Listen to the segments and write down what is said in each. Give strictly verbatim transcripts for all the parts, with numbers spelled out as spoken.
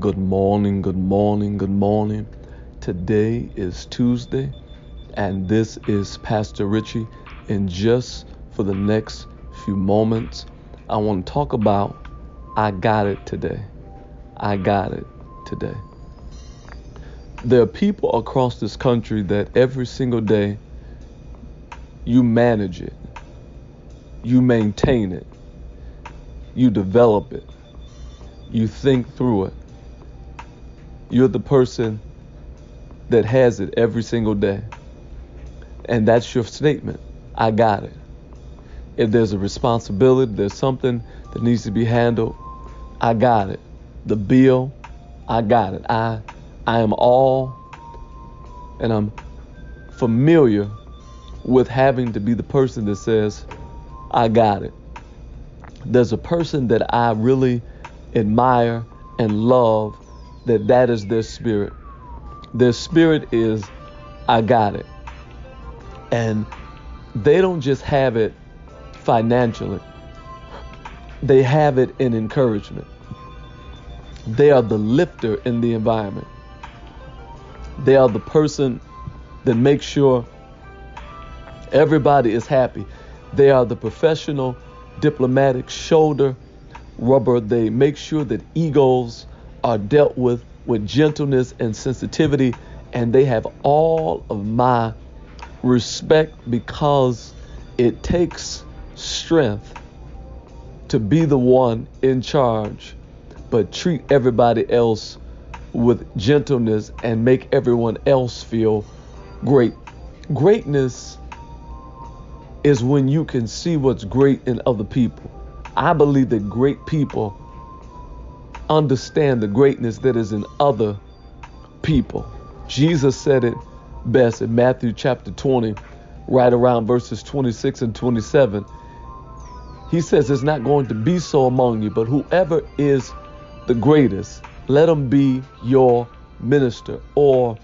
Good morning, good morning, good morning. Today is Tuesday, and this is Pastor Richie. And just for the next few moments, I want to talk about I got it today. I got it today. There are people across this country that every single day you manage it, you maintain it, you develop it, you think through it. You're the person that has it every single day. And that's your statement. I got it. If there's a responsibility, there's something that needs to be handled, I got it. The bill, I got it. I I am all, and I'm familiar with having to be the person that says, I got it. There's a person that I really admire and love that that is their spirit. Their spirit is, I got it. And they don't just have it financially. They have it in encouragement. They are the lifter in the environment. They are the person that makes sure everybody is happy. They are the professional, diplomatic shoulder rubber. They make sure that egos are dealt with with gentleness and sensitivity, and they have all of my respect, because it takes strength to be the one in charge, but treat everybody else with gentleness and make everyone else feel great. Greatness is when you can see what's great in other people. I believe that great people understand the greatness that is in other people. Jesus said it best in Matthew chapter twenty, right around verses twenty-six and twenty-seven. He says, it's not going to be so among you, but whoever is the greatest, let him be your minister or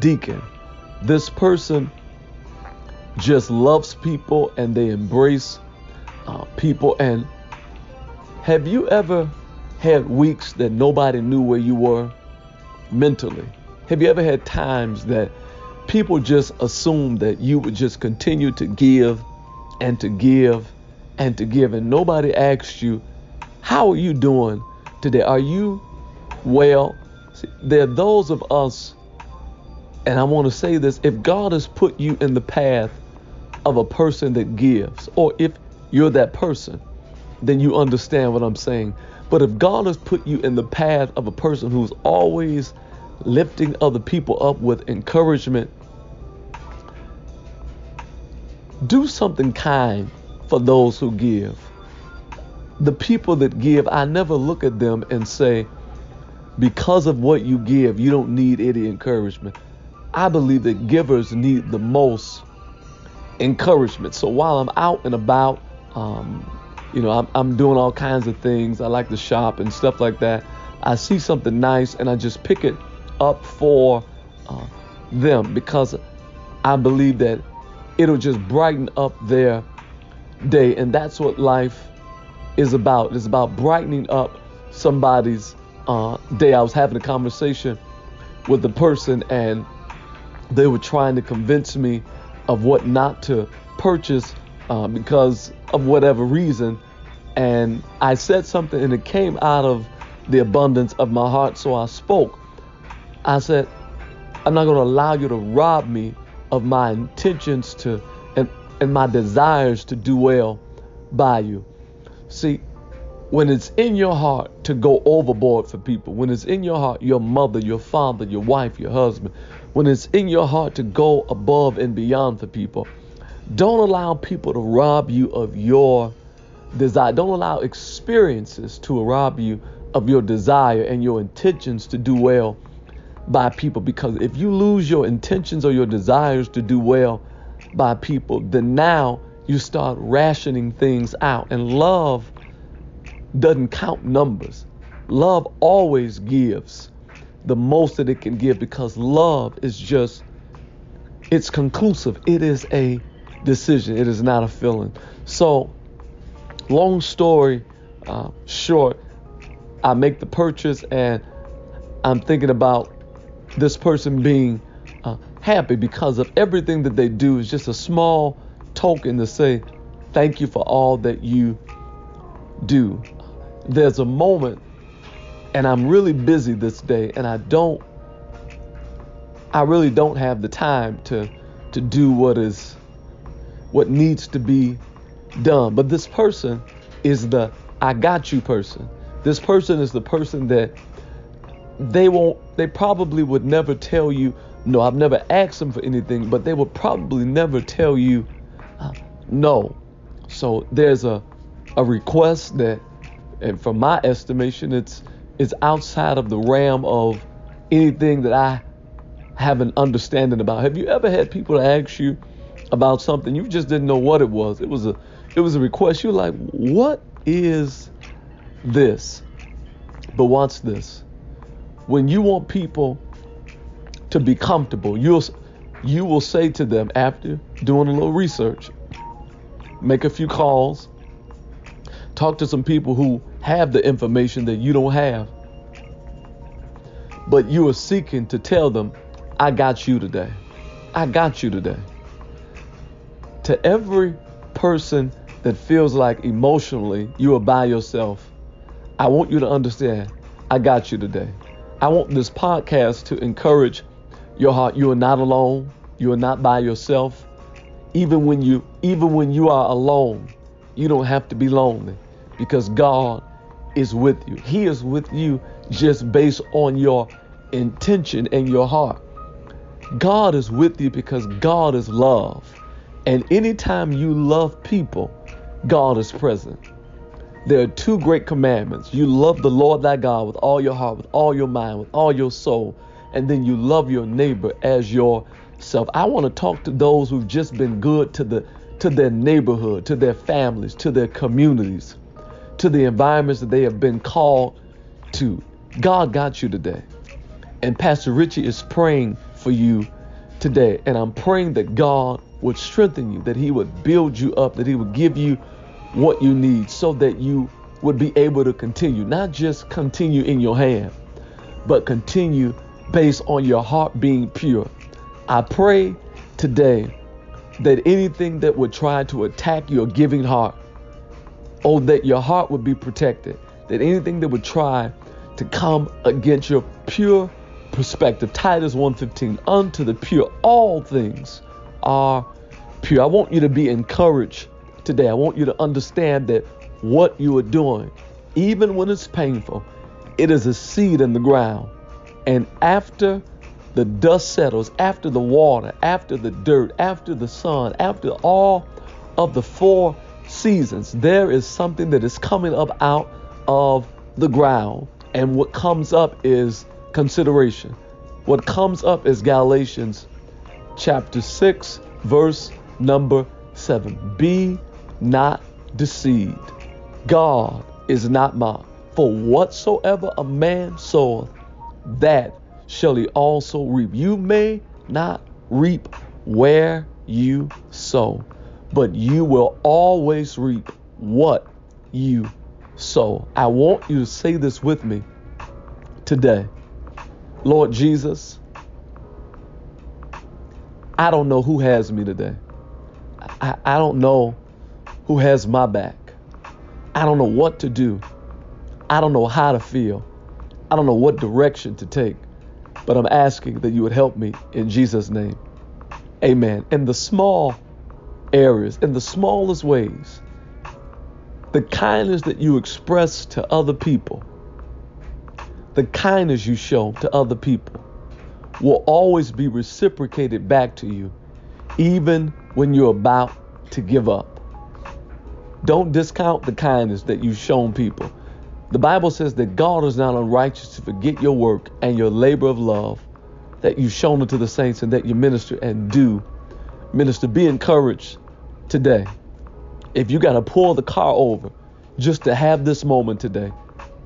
deacon. This person just loves people, and they embrace uh, people. And have you ever had weeks that nobody knew where you were mentally? Have you ever had times that people just assumed that you would just continue to give and to give and to give, and nobody asked you, how are you doing today? Are you well? See, there are those of us, and I want to say this, if God has put you in the path of a person that gives, or if you're that person, then you understand what I'm saying. But if God has put you in the path of a person who's always lifting other people up with encouragement, do something kind for those who give. The people that give, I never look at them and say, because of what you give, you don't need any encouragement. I believe that givers need the most encouragement. So while I'm out and about, um, You know, I'm, I'm doing all kinds of things. I like to shop and stuff like that. I see something nice and I just pick it up for uh, them, because I believe that it'll just brighten up their day. And that's what life is about. It's about brightening up somebody's uh, day. I was having a conversation with the person, and they were trying to convince me of what not to purchase Uh, because of whatever reason, and I said something and it came out of the abundance of my heart, so I spoke. I said, I'm not going to allow you to rob me of my intentions to and, and my desires to do well by you. See, when it's in your heart to go overboard for people, when it's in your heart, your mother, your father, your wife, your husband, when it's in your heart to go above and beyond for people, don't allow people to rob you of your desire. Don't allow experiences to rob you of your desire and your intentions to do well by people. Because if you lose your intentions or your desires to do well by people, then now you start rationing things out. And love doesn't count numbers. Love always gives the most that it can give, because love is just, it's conclusive. It is a decision. It is not a feeling. So long story uh, short, I make the purchase and I'm thinking about this person being uh, happy because of everything that they do is just a small token to say, thank you for all that you do. There's a moment and I'm really busy this day and I don't, I really don't have the time to, to do what is, what needs to be done. But this person is the I got you person. This person is the person that they won't, they probably would never tell you, no, I've never asked them for anything, but they would probably never tell you uh, no. So there's a, a request that, and from my estimation, it's, it's outside of the realm of anything that I have an understanding about. Have you ever had people ask you about something? You just didn't know what it was. It was a, it was a request. You're like, what is this? But watch this. When you want people to be comfortable, you'll, you will say to them after doing a little research, make a few calls, talk to some people who have the information that you don't have, but you are seeking to tell them, I got you today. I got you today. To every person that feels like emotionally you are by yourself, I want you to understand, I got you today. I want this podcast to encourage your heart. You are not alone. You are not by yourself. Even when you, even when you are alone, you don't have to be lonely because God is with you. He is with you just based on your intention and your heart. God is with you because God is love. And anytime you love people, God is present. There are two great commandments. You love the Lord thy God with all your heart, with all your mind, with all your soul. And then you love your neighbor as yourself. I want to talk to those who've just been good to the to their neighborhood, to their families, to their communities, to the environments that they have been called to. God got you today. And Pastor Richie is praying for you today. And I'm praying that God would strengthen you, that he would build you up, that he would give you what you need so that you would be able to continue, not just continue in your hand, but continue based on your heart being pure. I pray today that anything that would try to attack your giving heart, oh, that your heart would be protected, that anything that would try to come against your pure perspective. Titus one fifteen, unto the pure, all things are pure. I want you to be encouraged today. I want you to understand that what you are doing, even when it's painful, it is a seed in the ground. And after the dust settles, after the water, after the dirt, after the sun, after all of the four seasons, there is something that is coming up out of the ground. And what comes up is consideration. What comes up is Galatians chapter six, verse number seven. Be not deceived. God is not mocked. For whatsoever a man soweth, that shall he also reap. You may not reap where you sow, but you will always reap what you sow. I want you to say this with me today. Lord Jesus, I don't know who has me today. I, I don't know who has my back. I don't know what to do. I don't know how to feel. I don't know what direction to take, but I'm asking that you would help me in Jesus' name. Amen. In the small areas, in the smallest ways, the kindness that you express to other people, the kindness you show to other people will always be reciprocated back to you, even when you're about to give up. Don't discount the kindness that you've shown people. The Bible says that God is not unrighteous to forget your work and your labor of love that you've shown unto the saints and that you minister and do minister. Be encouraged today. If you got to pull the car over just to have this moment today,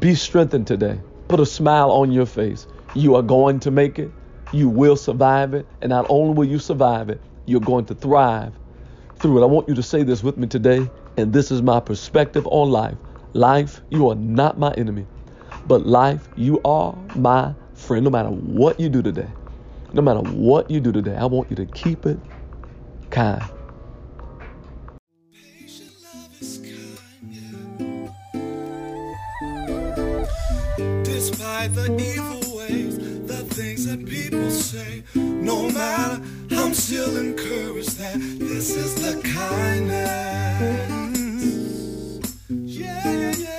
be strengthened today. Put a smile on your face. You are going to make it. You will survive it. And not only will you survive it, you're going to thrive through it. I want you to say this with me today. And this is my perspective on life. Life, you are not my enemy. But life, you are my friend. No matter what you do today, no matter what you do today, I want you to keep it kind. Despite the evil ways, the things that people say, no matter, I'm still encouraged that this is the kindness. Yeah, yeah, yeah.